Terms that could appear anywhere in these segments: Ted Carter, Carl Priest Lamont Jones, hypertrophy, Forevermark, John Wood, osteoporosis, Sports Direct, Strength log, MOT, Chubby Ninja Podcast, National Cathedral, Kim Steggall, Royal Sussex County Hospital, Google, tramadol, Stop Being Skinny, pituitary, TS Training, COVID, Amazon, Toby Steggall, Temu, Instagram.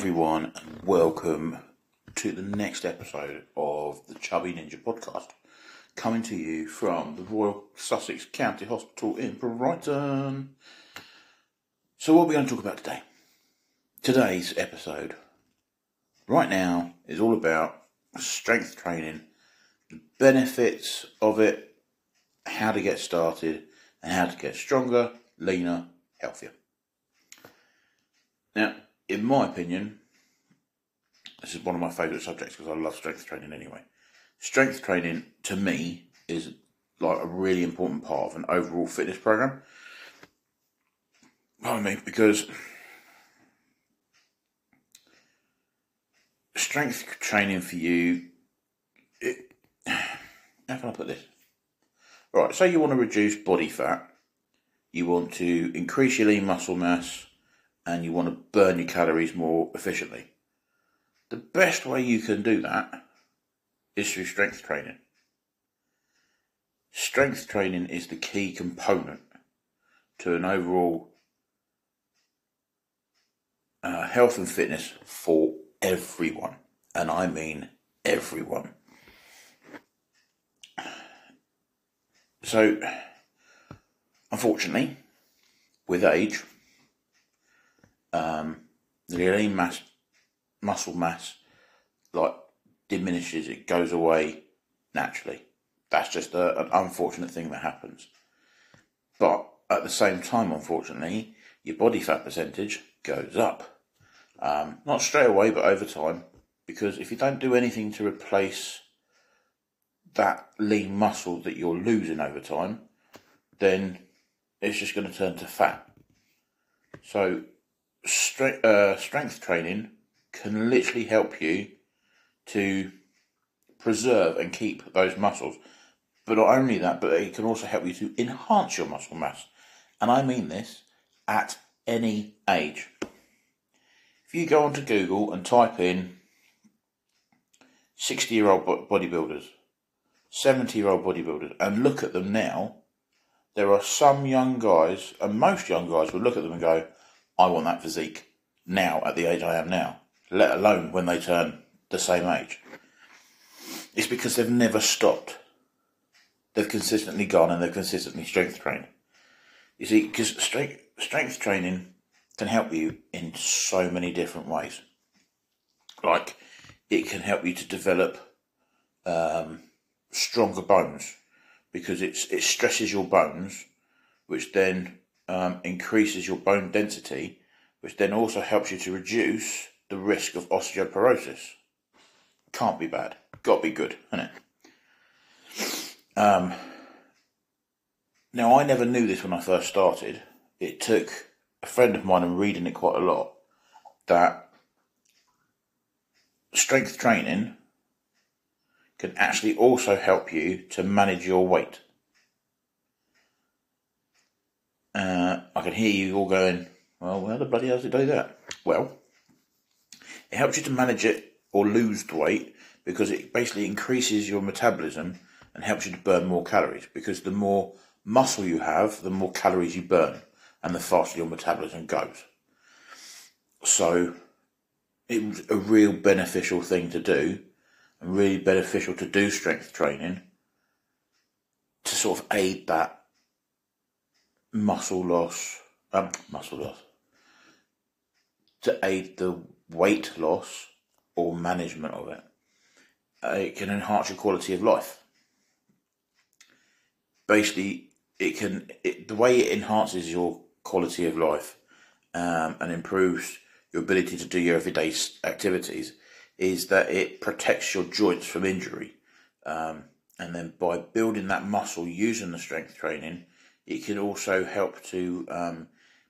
everyone, and welcome to the next episode of the Chubby Ninja Podcast, coming to you from the Royal Sussex County Hospital in Brighton. So what are we going to talk about today? Today's episode, right now, is all about strength training, the benefits of it, how to get started, and how to get stronger, leaner, healthier. Now, in my opinion, this is one of my favourite subjects because I love strength training anyway. Strength training, to me, is like a really important part of an overall fitness programme. I mean, because strength training for you, how can I put this? Right, say you want to reduce body fat, you want to increase your lean muscle mass, and you want to burn your calories more efficiently. The best way you can do that is through strength training. Strength training is the key component to an overall health and fitness for everyone. And I mean everyone. So, unfortunately, with age, the lean muscle mass like diminishes, it goes away naturally. That's just an unfortunate thing that happens. But at the same time, unfortunately, your body fat percentage goes up. Not straight away, but over time, because if you don't do anything to replace that lean muscle that you're losing over time, then it's just going to turn to fat. So strength training can literally help you to preserve and keep those muscles. But not only that, but it can also help you to enhance your muscle mass. And I mean this at any age. If you go onto Google and type in 60-year-old bodybuilders, 70-year-old bodybuilders, and look at them now, there are some young guys, and most young guys will look at them and go, I want that physique now at the age I am now, let alone when they turn the same age. It's because they've never stopped. They've consistently gone and they've consistently strength trained. You see, because strength training can help you in so many different ways. Like, it can help you to develop stronger bones because it stresses your bones, which then increases your bone density, which then also helps you to reduce the risk of osteoporosis. Can't be bad. Got to be good, isn't it? Now, I never knew this when I first started. It took a friend of mine and reading it quite a lot that strength training can actually also help you to manage your weight. I can hear you all going, well, how the bloody hell does it do that? Well, it helps you to manage it or lose the weight because it basically increases your metabolism and helps you to burn more calories, because the more muscle you have, the more calories you burn and the faster your metabolism goes. So it was a real beneficial thing to do, and really beneficial to do strength training to sort of aid that muscle loss, to aid the weight loss or management of it. It can enhance your quality of life. Basically, the way it enhances your quality of life and improves your ability to do your everyday activities is that it protects your joints from injury. And then by building that muscle using the strength training, it can also help to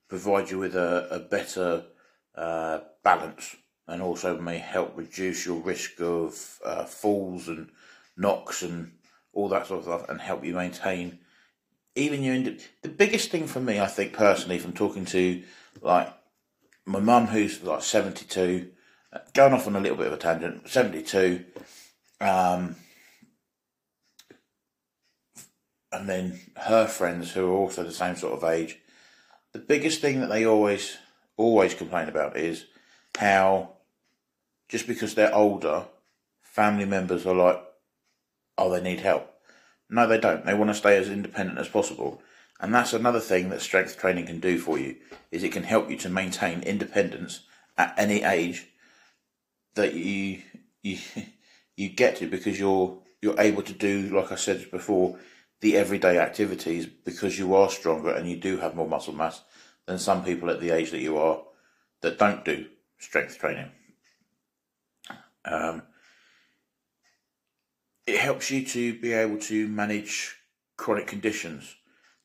provide you with a better balance, and also may help reduce your risk of falls and knocks and all that sort of stuff, and help you maintain even your... The biggest thing for me, I think personally, from talking to like my mum who's like 72, going off on a little bit of a tangent, 72, and then her friends who are also the same sort of age, the biggest thing that they always complain about is how just because they're older, family members are like, oh, they need help. No, they don't. They want to stay as independent as possible. And that's another thing that strength training can do for you, is it can help you to maintain independence at any age that you get to, because you're able to do, like I said before, the everyday activities, because you are stronger and you do have more muscle mass than some people at the age that you are that don't do strength training. It helps you to be able to manage chronic conditions,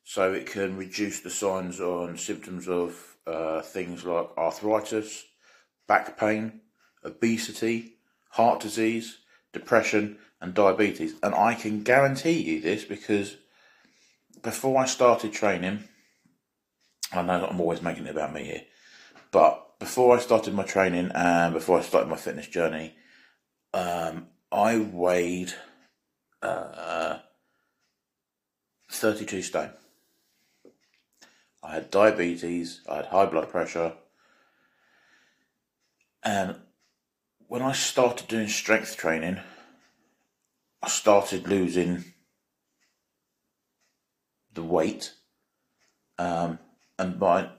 so it can reduce the signs and symptoms of things like arthritis, back pain, obesity, heart disease, depression and diabetes. And I can guarantee you this, because before I started training, I know that I'm always making it about me here, but before I started my training and before I started my fitness journey, I weighed 32 stone. I had diabetes, I had high blood pressure, and when I started doing strength training, I started losing the weight, and now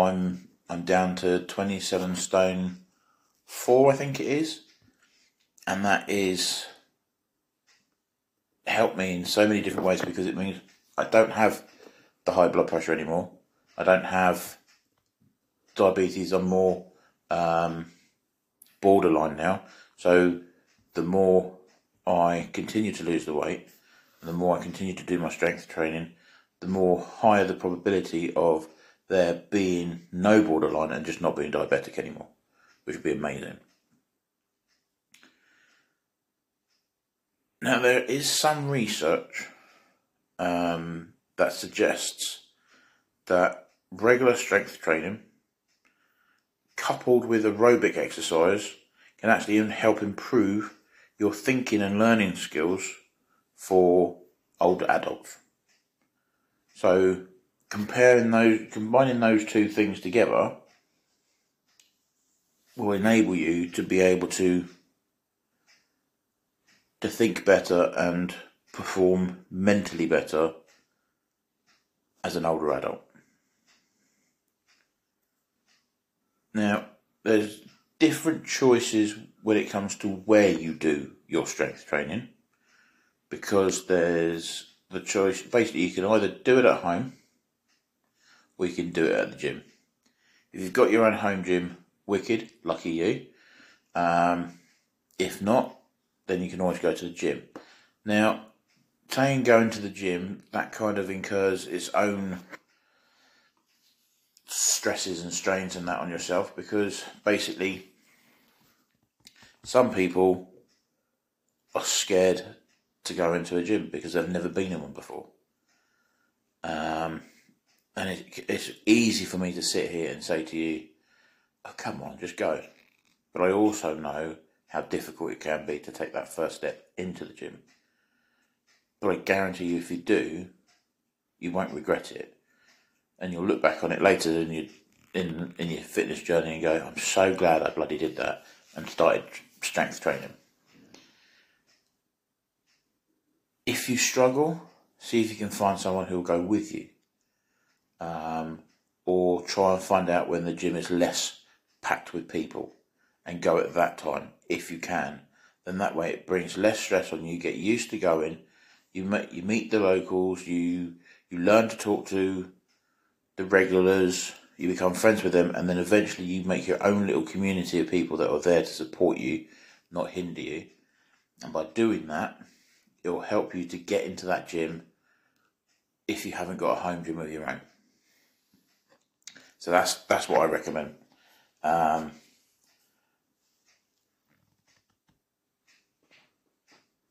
I'm down to 27 stone 4, I think it is, and that is helped me in so many different ways, because it means I don't have the high blood pressure anymore, I don't have diabetes, I'm more borderline now. So the more I continue to lose the weight, and the more I continue to do my strength training, the more higher the probability of there being no borderline and just not being diabetic anymore, which would be amazing. Now, there is some research that suggests that regular strength training coupled with aerobic exercise can actually help improve your thinking and learning skills for older adults. So combining those two things together will enable you to be able to think better and perform mentally better as an older adult. Now, there's different choices when it comes to where you do your strength training, because there's the choice, basically you can either do it at home or you can do it at the gym. If you've got your own home gym, wicked, lucky you. If not, then you can always go to the gym. Now, saying going to the gym, that kind of incurs its own stresses and strains and that on yourself, because basically some people are scared to go into a gym because they've never been in one before. And it's easy for me to sit here and say to you, oh, come on, just go. But I also know how difficult it can be to take that first step into the gym. But I guarantee you, if you do, you won't regret it. And you'll look back on it later in your fitness journey and go, I'm so glad I bloody did that and started strength training. If you struggle, see if you can find someone who will go with you. Or try and find out when the gym is less packed with people and go at that time if you can. Then that way it brings less stress on you, get used to going, you meet the locals, you learn to talk to the regulars, you become friends with them, and then eventually you make your own little community of people that are there to support you, not hinder you. And by doing that, it will help you to get into that gym if you haven't got a home gym of your own. So that's what I recommend.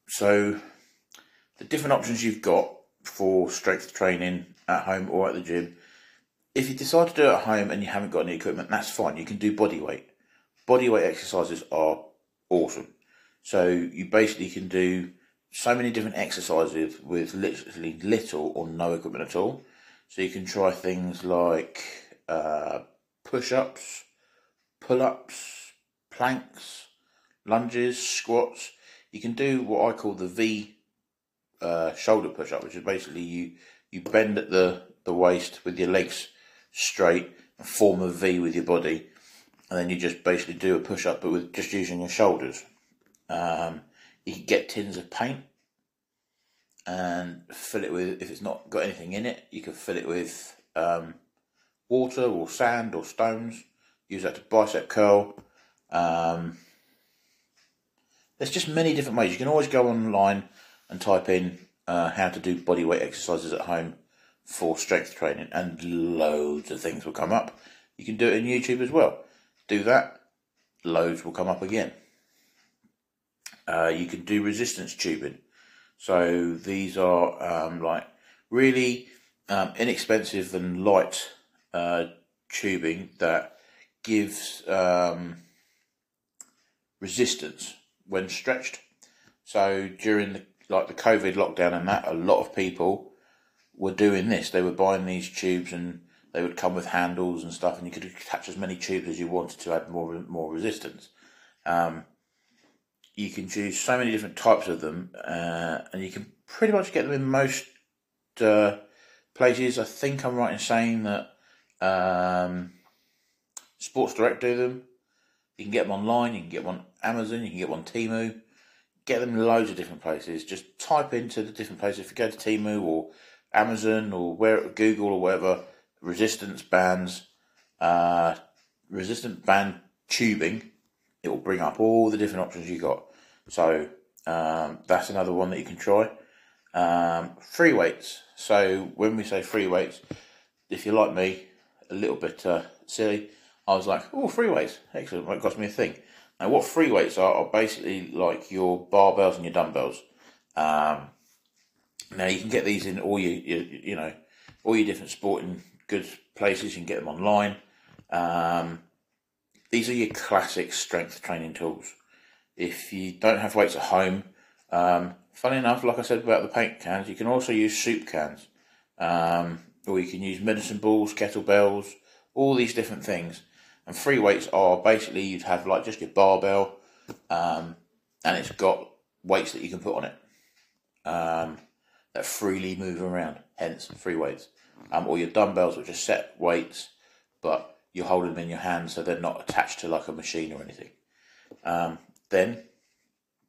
So the different options you've got for strength training at home or at the gym. If you decide to do it at home and you haven't got any equipment, that's fine. You can do body weight. Body weight exercises are awesome. So you basically can do so many different exercises with literally little or no equipment at all. So you can try things like push-ups, pull-ups, planks, lunges, squats. You can do what I call the V shoulder push-up, which is basically you bend at the waist with your legs straight and form a V with your body, and then you just basically do a push-up but with just using your shoulders. You can get tins of paint and fill it with, if it's not got anything in it, you can fill it with water or sand or stones. Use that to bicep curl. There's just many different ways. You can always go online and type in how to do bodyweight exercises at home for strength training, and loads of things will come up. You can do it on YouTube as well. Do that, loads will come up again. You can do resistance tubing. So these are like really inexpensive and light tubing that gives resistance when stretched. So during the COVID lockdown and that, a lot of people were doing this. They were buying these tubes and they would come with handles and stuff, and you could attach as many tubes as you wanted to add more resistance. You can choose so many different types of them, and you can pretty much get them in most places. I think I'm right in saying that Sports Direct do them. You can get them online, you can get them on Amazon, you can get them on Temu. Get them in loads of different places. Just type into the different places. If you go to Temu or Amazon or Google or whatever, resistant band tubing, it will bring up all the different options you got. So that's another one that you can try. Free weights. So when we say free weights, if you're like me, a little bit silly, I was like, oh, free weights, excellent, it cost me a thing. Now what free weights are basically like your barbells and your dumbbells. Now you can get these in all your different sporting goods places. You can get them online. These are your classic strength training tools. If you don't have weights at home, funny enough, like I said about the paint cans, you can also use soup cans. Or you can use medicine balls, kettlebells, all these different things. And free weights are basically you'd have like just your barbell, and it's got weights that you can put on it that freely move around, hence free weights. Or your dumbbells, which are set weights, but you're holding them in your hand so they're not attached to like a machine or anything. Then,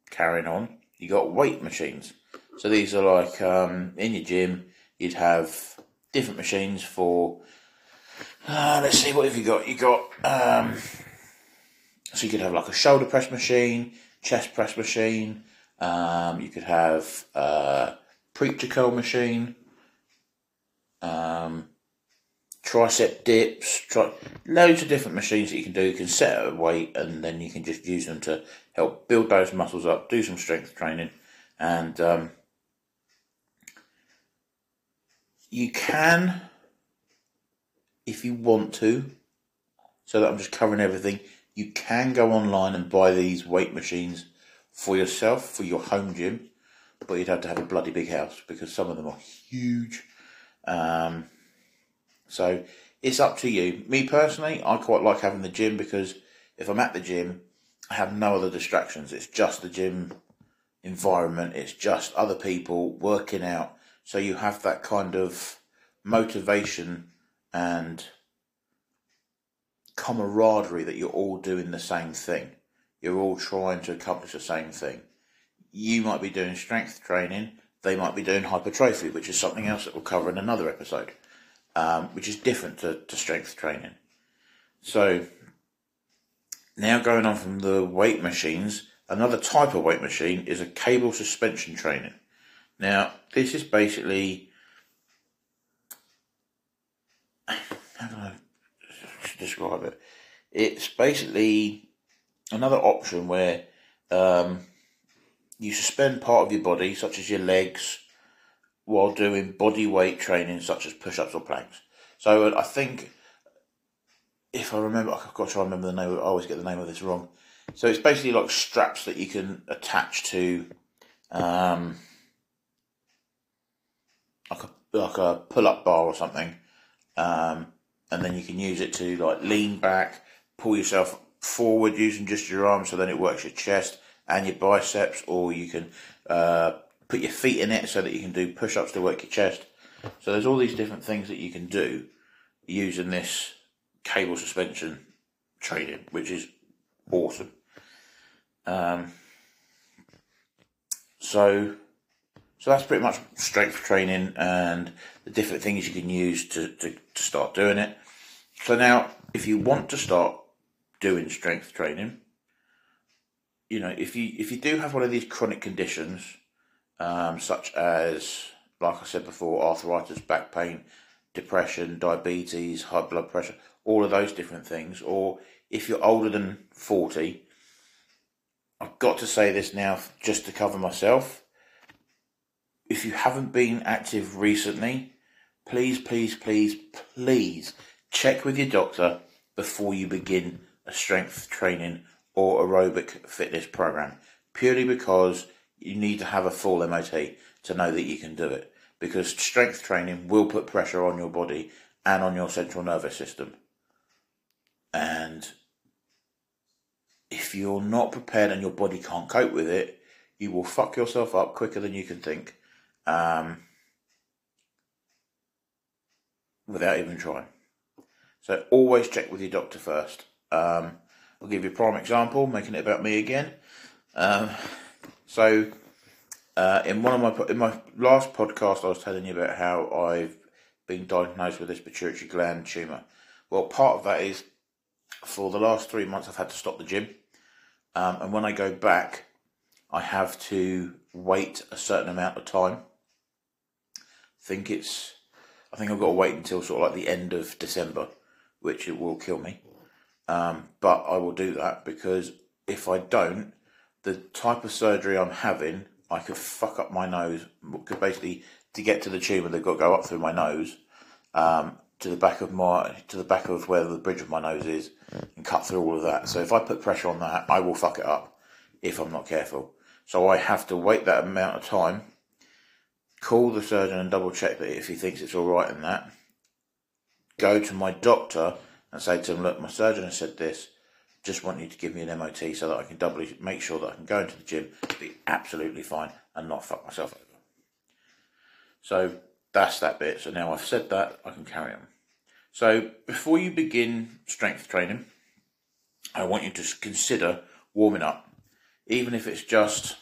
carrying on, you got weight machines. So these are like, in your gym, you'd have different machines for, let's see, what have you got? You got, so you could have like a shoulder press machine, chest press machine, you could have preacher curl machine, tricep dips, loads of different machines that you can do. You can set a weight and then you can just use them to help build those muscles up, do some strength training. And you can, if you want to, so that I'm just covering everything, you can go online and buy these weight machines for yourself, for your home gym, but you'd have to have a bloody big house because some of them are huge. So it's up to you. Me personally, I quite like having the gym because if I'm at the gym, I have no other distractions. It's just the gym environment. It's just other people working out. So you have that kind of motivation and camaraderie that you're all doing the same thing. You're all trying to accomplish the same thing. You might be doing strength training. They might be doing hypertrophy, which is something else that we'll cover in another episode. Which is different to strength training. So now going on from the weight machines, another type of weight machine is a cable suspension training. Now this is basically, how can I describe it? It's basically another option where you suspend part of your body, such as your legs, while doing body weight training such as push-ups or planks. So I think, if I remember, I've got to try and remember the name, I always get the name of this wrong. So it's basically like straps that you can attach to like a pull-up bar or something, and then you can use it to like lean back, pull yourself forward using just your arms, so then it works your chest and your biceps, or you can put your feet in it so that you can do push-ups to work your chest. So there's all these different things that you can do using this cable suspension training, which is awesome. So that's pretty much strength training and the different things you can use to start doing it. So now, if you want to start doing strength training, you know, if you do have one of these chronic conditions, such as, like I said before, arthritis, back pain, depression, diabetes, high blood pressure, all of those different things, or if you're older than 40, I've got to say this now just to cover myself. If you haven't been active recently, please, please, please, please check with your doctor before you begin a strength training or aerobic fitness program, purely because you need to have a full MOT to know that you can do it, because strength training will put pressure on your body and on your central nervous system. And if you're not prepared and your body can't cope with it, you will fuck yourself up quicker than you can think. Without even trying. So always check with your doctor first. I'll give you a prime example, making it about me again. In my last podcast, I was telling you about how I've been diagnosed with this pituitary gland tumour. Well, part of that is for the last 3 months I've had to stop the gym, and when I go back, I have to wait a certain amount of time. I think I've got to wait until sort of like the end of December, which it will kill me. But I will do that, because if I don't, the type of surgery I'm having, I could fuck up my nose. Could basically, to get to the tumour, they've got to go up through my nose, to the back of where the bridge of my nose is, and cut through all of that. So if I put pressure on that, I will fuck it up if I'm not careful. So I have to wait that amount of time, call the surgeon and double check that if he thinks it's all right and that, go to my doctor and say to him, look, my surgeon has said this, just want you to give me an MOT so that I can doubly make sure that I can go into the gym, be absolutely fine and not fuck myself over. So that's that bit. So now I've said that, I can carry on. So before you begin strength training, I want you to consider warming up, even if it's just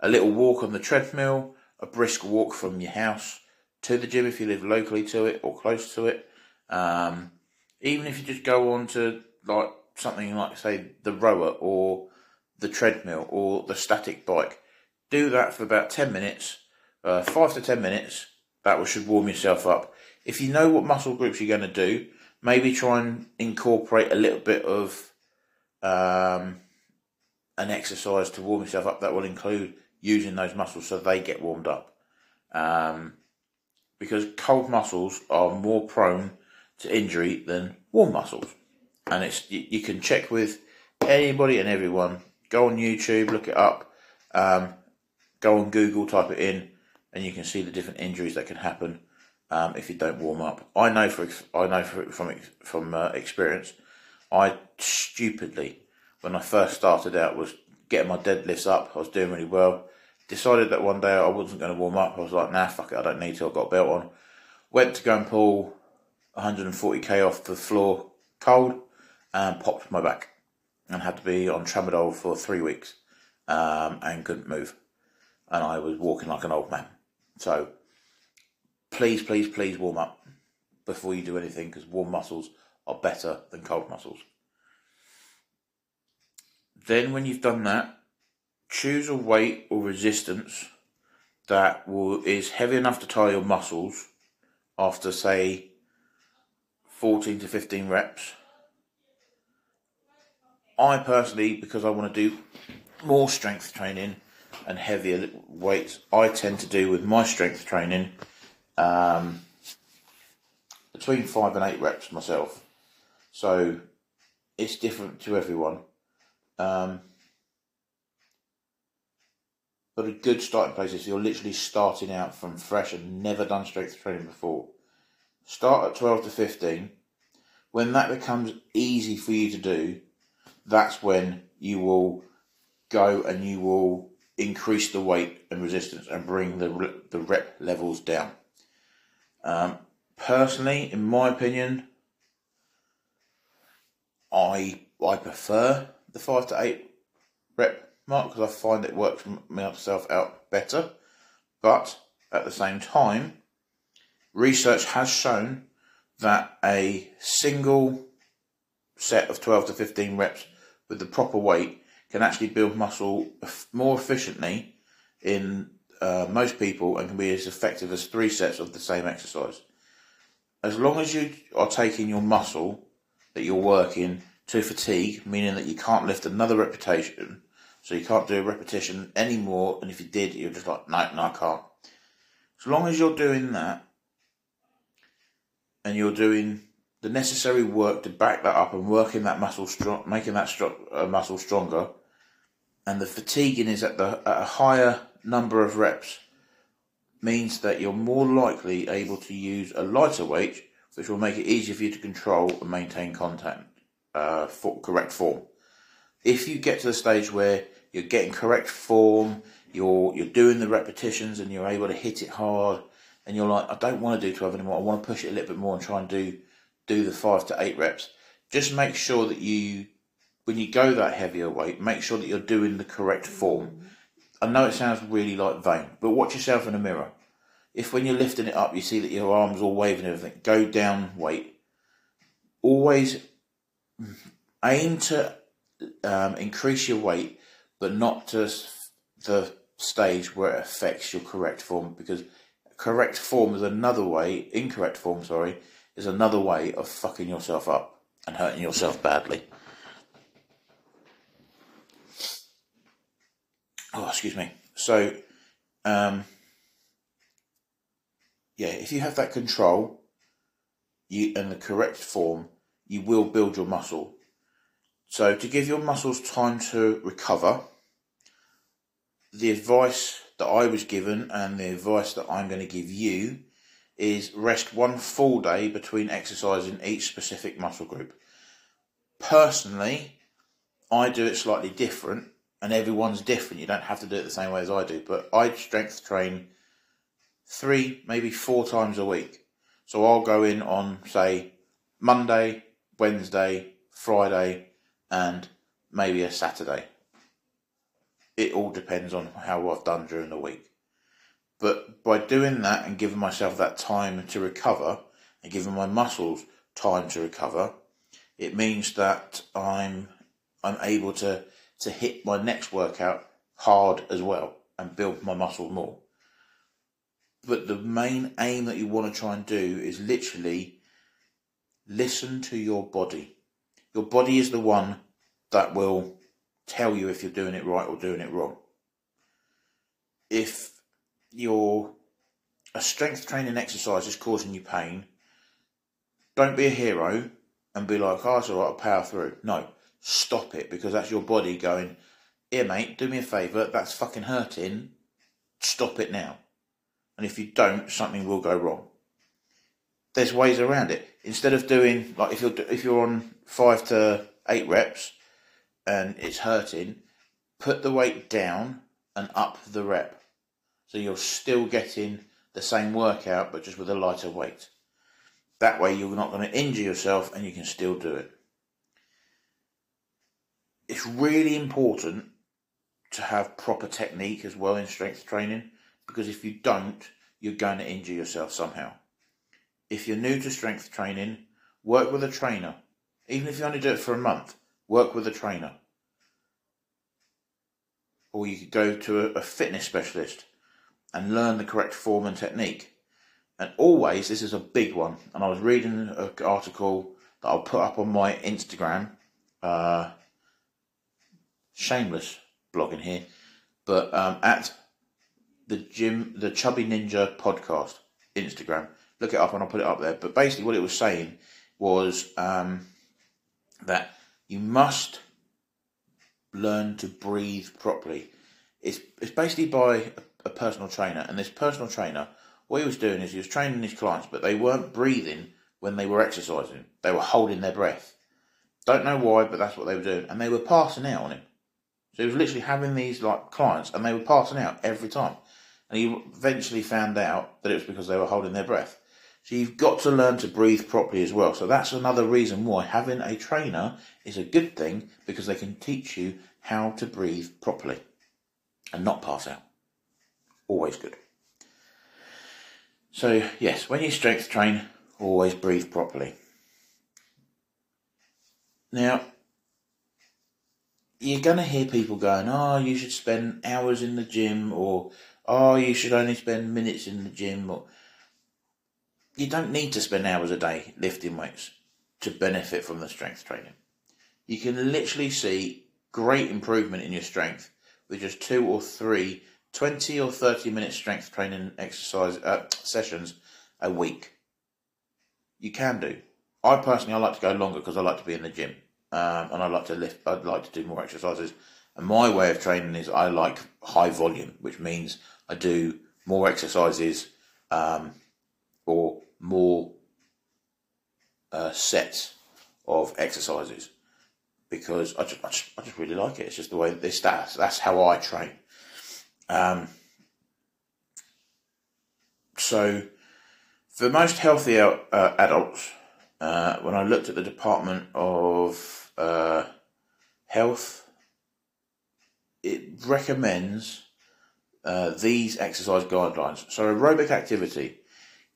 a little walk on the treadmill, a brisk walk from your house to the gym if you live locally to it or close to it. Even if you just go on to like something like, say, the rower or the treadmill or the static bike, do that for about 10 minutes, 5 to 10 minutes. That should warm yourself up. If you know what muscle groups you're going to do, maybe try and incorporate a little bit of an exercise to warm yourself up. That will include using those muscles so they get warmed up. Because cold muscles are more prone to injury than warm muscles. And you can check with anybody and everyone. Go on YouTube, look it up. Go on Google, type it in. And you can see the different injuries that can happen if you don't warm up. I know from experience. I stupidly, when I first started out, was getting my deadlifts up. I was doing really well. Decided that one day I wasn't going to warm up. I was like, nah, fuck it, I don't need to. I've got a belt on. Went to go and pull 140k off the floor cold and popped my back and had to be on tramadol for 3 weeks and couldn't move. And I was walking like an old man. So, please, please, please warm up before you do anything, because warm muscles are better than cold muscles. Then when you've done that, choose a weight or resistance that is heavy enough to tire your muscles after, say, 14 to 15 reps. I personally, because I want to do more strength training and heavier weights, I tend to do with my strength training between 5 and 8 reps myself. So it's different to everyone. But a good starting place is you're literally starting out from fresh and never done strength training before. Start at 12 to 15. When that becomes easy for you to do, that's when you will go and you will increase the weight and resistance and bring the rep levels down. Personally, in my opinion, I prefer the 5 to 8 rep mark because I find it works myself out better. But at the same time, research has shown that a single set of 12 to 15 reps with the proper weight can actually build muscle more efficiently in most people and can be as effective as 3 sets of the same exercise. As long as you are taking your muscle that you're working to fatigue, meaning that you can't lift another repetition, so you can't do a repetition anymore, and if you did, you're just like, no, I can't. As long as you're doing that, and you're doing the necessary work to back that up and working that muscle strong, making that muscle stronger, and the fatiguing is at a higher number of reps, means that you're more likely able to use a lighter weight, which will make it easier for you to control and maintain correct form. If you get to the stage where you're getting correct form, you're doing the repetitions and you're able to hit it hard, and you're like, I don't want to do 12 anymore, I want to push it a little bit more and try and do the 5 to 8 reps. Just make sure that you, when you go that heavier weight, make sure that you're doing the correct form. I know it sounds really like vain, but watch yourself in the mirror. If when you're lifting it up, you see that your arms all waving and everything, go down weight. Always aim to increase your weight, but not to the stage where it affects your correct form, because correct form is another way, incorrect form, sorry, is another way of fucking yourself up and hurting yourself badly. Oh, excuse me. So, yeah, if you have that control and the correct form, you will build your muscle. So to give your muscles time to recover, the advice that I was given and the advice that I'm going to give you is rest 1 full day between exercising each specific muscle group. Personally, I do it slightly different, and everyone's different. You don't have to do it the same way as I do, but I strength train 3, maybe 4 times a week. So I'll go in on, say, Monday, Wednesday, Friday, and maybe a Saturday. It all depends on how I've done during the week. But by doing that and giving myself that time to recover and giving my muscles time to recover, it means that I'm able to hit my next workout hard as well and build my muscle more. But the main aim that you want to try and do is literally listen to your body. Your body is the one that will tell you if you're doing it right or doing it wrong. If a strength training exercise is causing you pain, don't be a hero and be like, oh, it's all right, I'll power through. No, stop it, because that's your body going, here, mate, do me a favour, that's fucking hurting, stop it now. And if you don't, something will go wrong. There's ways around it. Instead of doing, like, if you're on 5 to 8 reps and it's hurting, put the weight down and up the rep. So you're still getting the same workout, but just with a lighter weight. That way you're not going to injure yourself and you can still do it. It's really important to have proper technique as well in strength training, because if you don't, you're going to injure yourself somehow. If you're new to strength training, work with a trainer. Even if you only do it for a month, work with a trainer. Or you could go to a fitness specialist and learn the correct form and technique. And always, this is a big one, and I was reading an article that I'll put up on my Instagram. Shameless blogging here. But at the Chubby Ninja Podcast Instagram. Look it up and I'll put it up there. But basically what it was saying was that you must learn to breathe properly. It's basically by a personal trainer. And this personal trainer, what he was doing is he was training his clients, but they weren't breathing when they were exercising. They were holding their breath. Don't know why, but that's what they were doing. And they were passing out on him. So he was literally having these like clients and they were passing out every time. And he eventually found out that it was because they were holding their breath. So you've got to learn to breathe properly as well. So that's another reason why having a trainer is a good thing, because they can teach you how to breathe properly and not pass out. Always good. So yes, when you strength train, always breathe properly. Now, you're going to hear people going, oh, you should spend hours in the gym, or oh, you should only spend minutes in the gym. Or you don't need to spend hours a day lifting weights to benefit from the strength training. You can literally see great improvement in your strength with just 2 or 3 20 or 30 minute strength training exercise sessions a week. You can do. I personally, I like to go longer because I like to be in the gym. And I like to lift, I'd like to do more exercises. And my way of training is I like high volume, which means I do more exercises or more sets of exercises, because I just really like it. It's just the way this, that's how I train. So for most healthy adults, when I looked at the Department of Health, it recommends these exercise guidelines. So aerobic activity.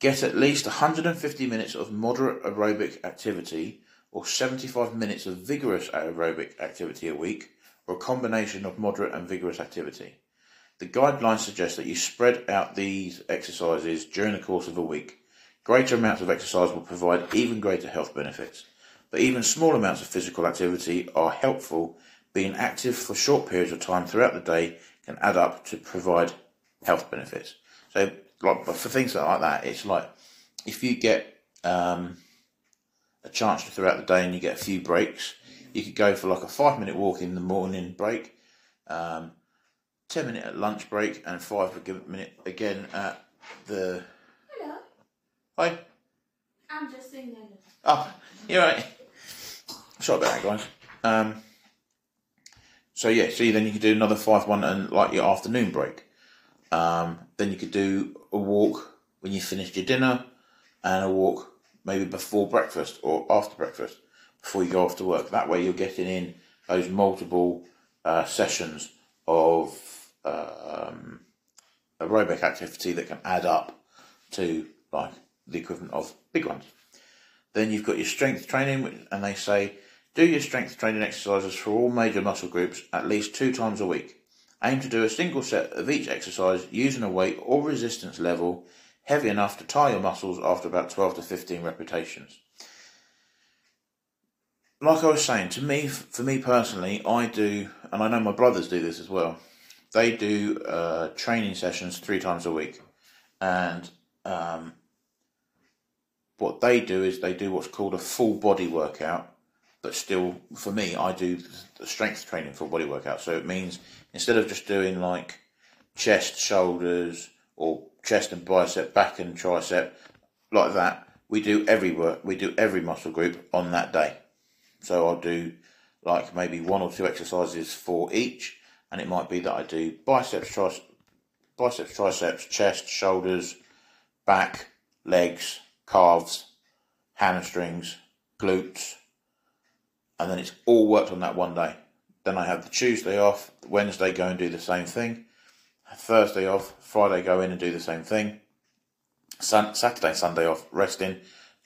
Get at least 150 minutes of moderate aerobic activity or 75 minutes of vigorous aerobic activity a week, or a combination of moderate and vigorous activity. The guidelines suggest that you spread out these exercises during the course of a week. Greater amounts of exercise will provide even greater health benefits, but even small amounts of physical activity are helpful. Being active for short periods of time throughout the day can add up to provide health benefits. So like, for things like that, it's like if you get a chance to throughout the day and you get a few breaks, you could go for like a 5-minute walk in the morning break, 10 minute at lunch break, and 5 minute again at the... Hi. I'm just singing. Oh, you're right. Sorry about that, guys. So yeah, so then you could do another 5-1 and like your afternoon break. Then you could do a walk when you finished your dinner, and a walk maybe before breakfast or after breakfast before you go off to work. That way you're getting in those multiple sessions of aerobic activity that can add up to like the equivalent of big ones. Then you've got your strength training, and they say do your strength training exercises for all major muscle groups at least 2 times a week. Aim to do a single set of each exercise using a weight or resistance level heavy enough to tire your muscles after about 12 to 15 repetitions. Like I was saying, for me personally, I do, and I know my brothers do this as well, they do training sessions 3 times a week, and what they do is they do what's called a full body workout, but still, for me, I do the strength training full body workout. So it means instead of just doing like chest, shoulders, or chest and bicep, back and tricep, like that, we do every muscle group on that day. So I'll do like maybe 1 or 2 exercises for each, and it might be that I do biceps, triceps, chest, shoulders, back, legs, calves, hamstrings, glutes, and then it's all worked on that one day. Then I have the Tuesday off, Wednesday go and do the same thing, Thursday off, Friday go in and do the same thing, Saturday, Sunday off, resting.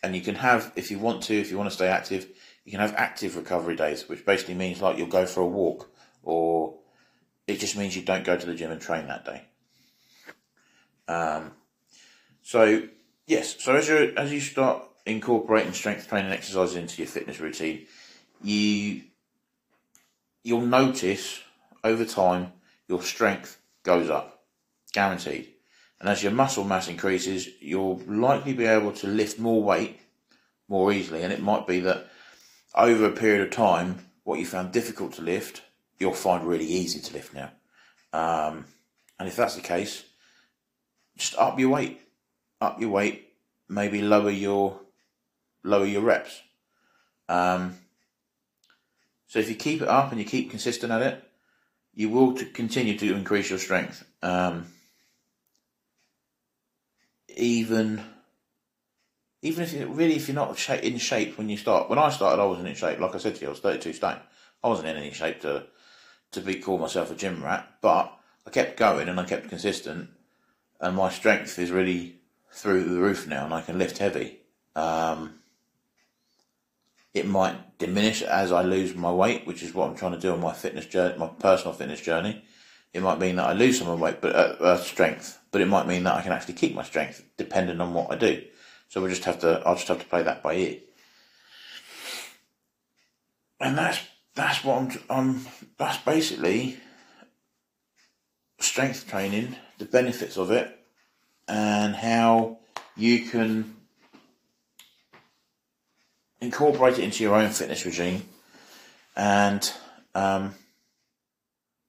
And you can have, if you want to stay active, you can have active recovery days, which basically means like you'll go for a walk, or it just means you don't go to the gym and train that day. So yes, so as you start incorporating strength training exercises into your fitness routine, you'll notice over time your strength goes up, guaranteed. And as your muscle mass increases, you'll likely be able to lift more weight more easily. And it might be that over a period of time, what you found difficult to lift, you'll find really easy to lift now. And if that's the case, just up your weight. Up your weight, maybe lower your reps. So if you keep it up and you keep consistent at it, you will continue to increase your strength. Even if you're not in shape when you start. When I started, I wasn't in shape. Like I said to you, I was 32 stone. I wasn't in any shape to call myself a gym rat, but I kept going and I kept consistent, and my strength is really through the roof now, and I can lift heavy. It might diminish as I lose my weight, which is what I'm trying to do on my fitness journey, my personal fitness journey. It might mean that I lose some of my weight, but strength. But it might mean that I can actually keep my strength, depending on what I do. So we just have to. I'll just have to play that by ear, and that's what I'm. That's basically strength training, the benefits of it, and how you can incorporate it into your own fitness regime, and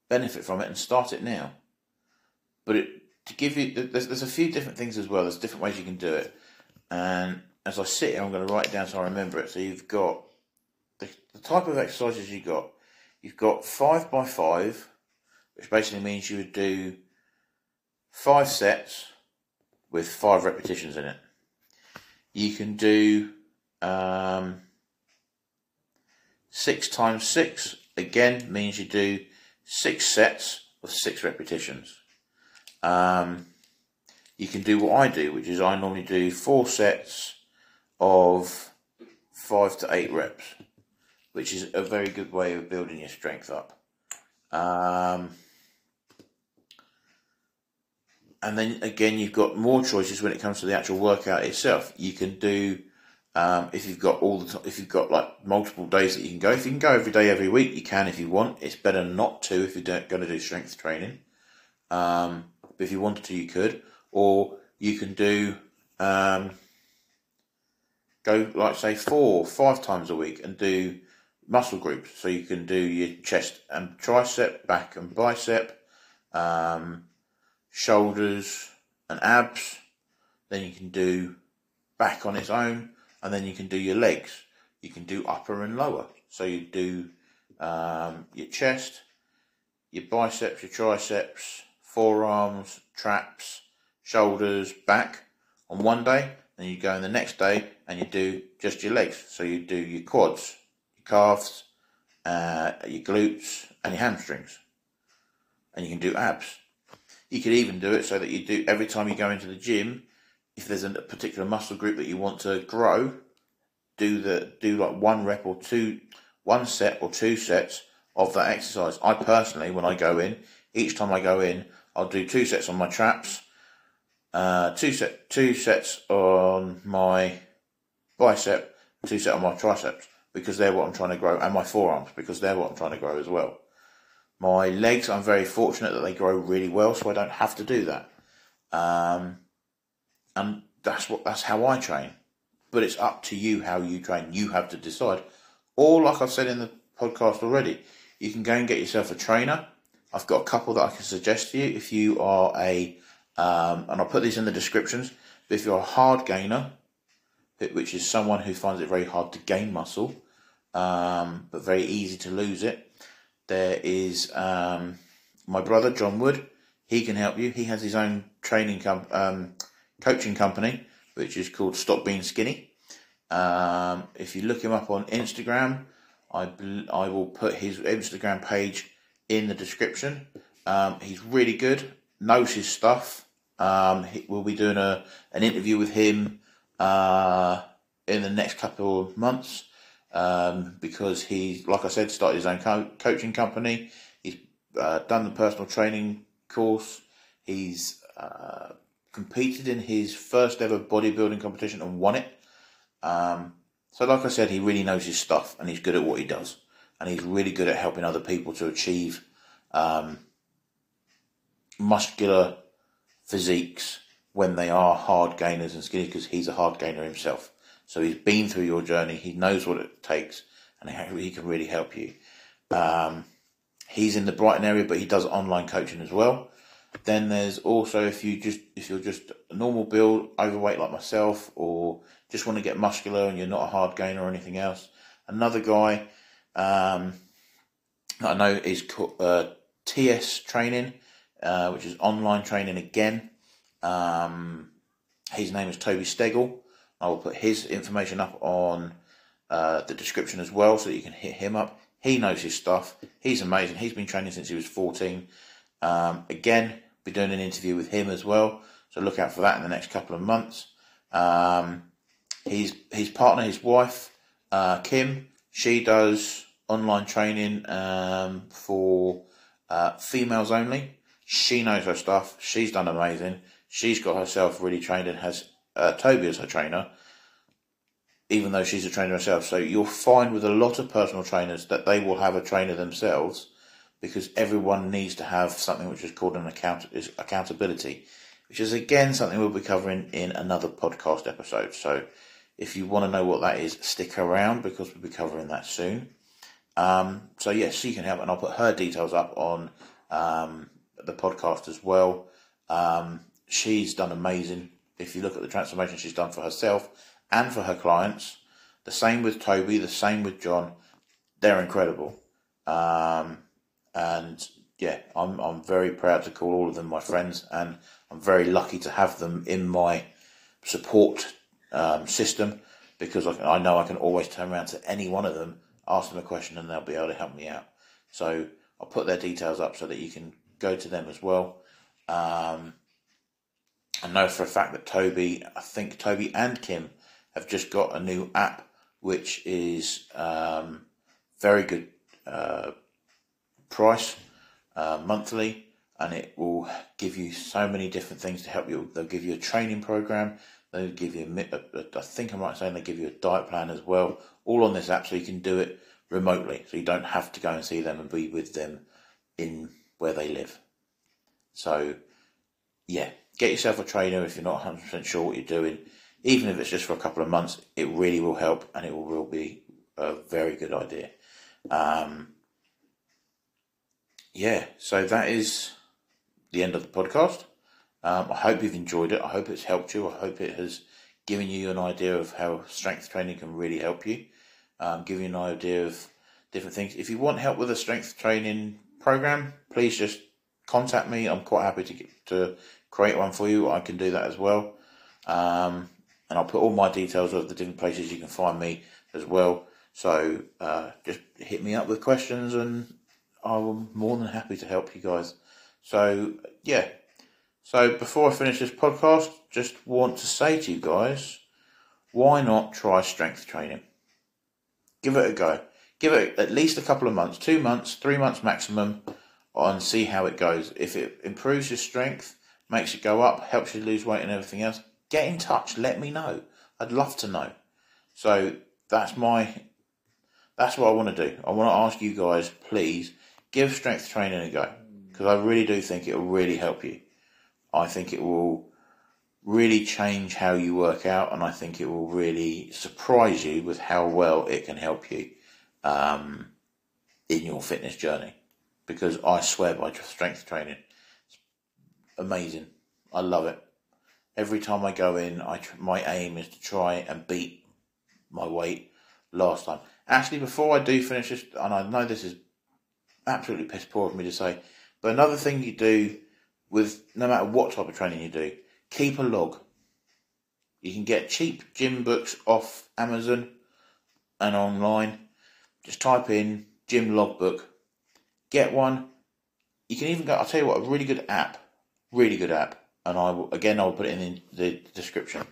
benefit from it and start it now. But there's a few different things as well. There's different ways you can do it. And as I sit here, I'm going to write it down so I remember it. So you've got the type of exercises you got. You've got 5x5, which basically means you would do 5 sets with 5 repetitions in it. You can do 6x6, again, means you do 6 sets of 6 repetitions. You can do what I do, which is I normally do 4 sets of 5 to 8 reps, which is a very good way of building your strength up. And then again, you've got more choices when it comes to the actual workout itself. You can do if you've got like multiple days that you can go. If you can go every day, every week, you can if you want. It's better not to if you're going to do strength training. But if you wanted to, you could. Or you can do, go like say 4 or 5 times a week and do muscle groups. So you can do your chest and tricep, back and bicep, shoulders and abs. Then you can do back on its own, and then you can do your legs. You can do upper and lower. So you do your chest, your biceps, your triceps, forearms, traps, shoulders, back on one day, and you go in the next day and you do just your legs. So you do your quads, your calves, your glutes and your hamstrings, and you can do abs. You could even do it so that you do every time you go into the gym, if there's a particular muscle group that you want to grow, do like 1 rep or 1 set or 2 sets of that exercise. I personally, when I go in, each time I go in, I'll do 2 sets on my traps, 2 sets on my bicep, 2 sets on my triceps, because they're what I'm trying to grow, and my forearms, because they're what I'm trying to grow as well. My legs, I'm very fortunate that they grow really well, so I don't have to do that. And that's how I train. But it's up to you how you train. You have to decide. Or like I've said in the podcast already, you can go and get yourself a trainer. I've got a couple that I can suggest to you if you are a and I'll put these in the descriptions, but if you're a hard gainer, which is someone who finds it very hard to gain muscle, but very easy to lose it, there is my brother John Wood. He can help you. He has his own training coaching company, which is called Stop Being Skinny. If you look him up on Instagram, I will put his Instagram page in the description. He's really good, knows his stuff. We'll be doing an interview with him in the next couple of months, because he, like I said, started his own coaching company. He's done the personal training course. He's competed in his first ever bodybuilding competition and won it. So like I said, he really knows his stuff, and he's good at what he does, and he's really good at helping other people to achieve muscular physiques when they are hard gainers and skinny, because he's a hard gainer himself. So he's been through your journey, he knows what it takes, and he can really help you. He's in the Brighton area, but he does online coaching as well. Then there's also, if you're just a normal build, overweight like myself, or just want to get muscular and you're not a hard gainer or anything else, another guy that I know is called TS Training, which is online training again. His name is Toby Steggall. I will put his information up on the description as well, so that you can hit him up. He knows his stuff. He's amazing. He's been training since he was 14. Again, be doing an interview with him as well, so look out for that in the next couple of months. His partner, his wife, Kim, she does online training for females only. She knows her stuff. She's done amazing. She's got herself really trained and has Toby as her trainer, even though she's a trainer herself. So you'll find with a lot of personal trainers that they will have a trainer themselves, because everyone needs to have something which is called an accountability, which is again something we'll be covering in another podcast episode. So if you want to know what that is, stick around, because we'll be covering that soon. So yes, she can help, and I'll put her details up on the podcast as well. She's done amazing. If you look at the transformation she's done for herself and for her clients, the same with Toby, the same with John, they're incredible. And yeah, I'm very proud to call all of them my friends, and I'm very lucky to have them in my support system, because I know I can always turn around to any one of them, ask them a question, and they'll be able to help me out. So I'll put their details up so that you can go to them as well. I know for a fact that Toby and Kim have just got a new app, which is very good price monthly, and it will give you so many different things to help you. They'll give you a training program. They'll give you I think I'm right saying they give you a diet plan as well, all on this app, so you can do it remotely. So you don't have to go and see them and be with them in where they live. So yeah, get yourself a trainer if you're not 100% sure what you're doing. Even if it's just for a couple of months, it really will help, and it will be a very good idea. Yeah, so that is the end of the podcast. I hope you've enjoyed it. I hope it's helped you. I hope it has given you an idea of how strength training can really help you, give you an idea of different things. If you want help with a strength training program, please just contact me. I'm quite happy to create one for you. I can do that as well. And I'll put all my details of the different places you can find me as well. So just hit me up with questions, and I'm more than happy to help you guys. So yeah. So before I finish this podcast, just want to say to you guys, why not try strength training? Give it a go. Give it at least a couple of months, 2 months, 3 months maximum, and see how it goes. If it improves your strength, makes you go up, helps you lose weight and everything else, get in touch. Let me know. I'd love to know. So that's what I want to do. I want to ask you guys, please give strength training a go, because I really do think it will really help you. I think it will really change how you work out, and I think it will really surprise you with how well it can help you in your fitness journey. Because I swear by strength training. It's amazing. I love it. Every time I go in, my aim is to try and beat my weight last time. Actually, before I do finish this, and I know this is absolutely piss poor of me to say, but another thing you do with no matter what type of training you do, keep a log. You can get cheap gym books off Amazon and online. Just type in gym logbook. Get one. You can even go, I'll tell you what, a really good app, and I'll put it in the description,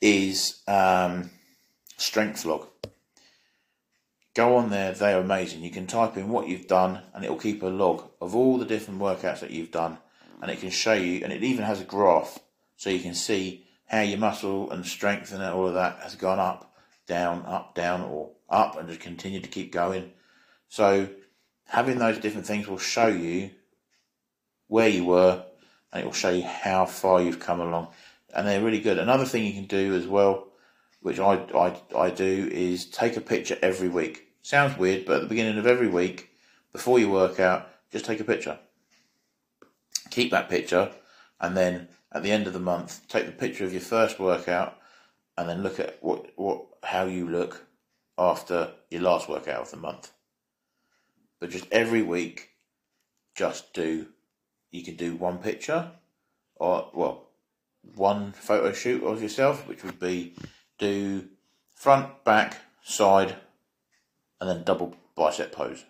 is Strength log. Go on there, they're amazing. You can type in what you've done, and it'll keep a log of all the different workouts that you've done, and it can show you, and it even has a graph, so you can see how your muscle and strength and all of that has gone up, down, or up, and just continue to keep going. So having those different things will show you where you were, and it will show you how far you've come along, and they're really good. Another thing you can do as well, which I do, is take a picture every week. Sounds weird, but at the beginning of every week, before you work out, just take a picture. Keep that picture, and then at the end of the month, take the picture of your first workout, and then look at how you look after your last workout of the month. But just every week, just do, you can do one picture, or, well, one photo shoot of yourself, which would be do front, back, side, and then double bicep pose.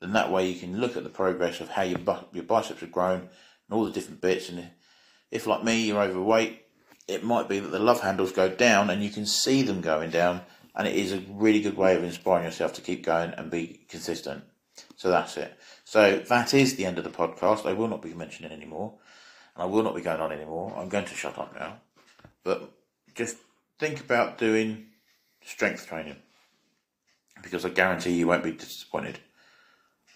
Then that way you can look at the progress of how your biceps have grown and all the different bits. And if, like me, you're overweight, it might be that the love handles go down and you can see them going down, and it is a really good way of inspiring yourself to keep going and be consistent. So that's it. So that is the end of the podcast. I will not be mentioning it anymore, and I will not be going on anymore. I'm going to shut up now. But just think about doing strength training, because I guarantee you won't be disappointed.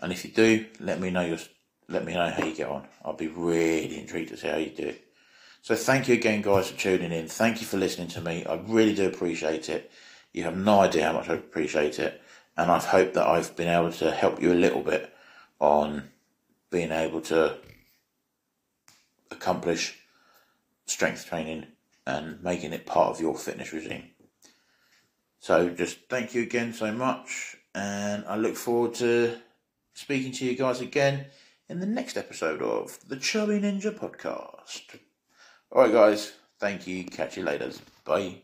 And if you do, let me know how you get on. I'll be really intrigued to see how you do it. So thank you again, guys, for tuning in. Thank you for listening to me. I really do appreciate it. You have no idea how much I appreciate it. And I hope that I've been able to help you a little bit on being able to accomplish strength training and making it part of your fitness regime. So just thank you again so much, and I look forward to speaking to you guys again in the next episode of the Chubby Ninja Podcast. Alright guys, thank you, catch you later, bye.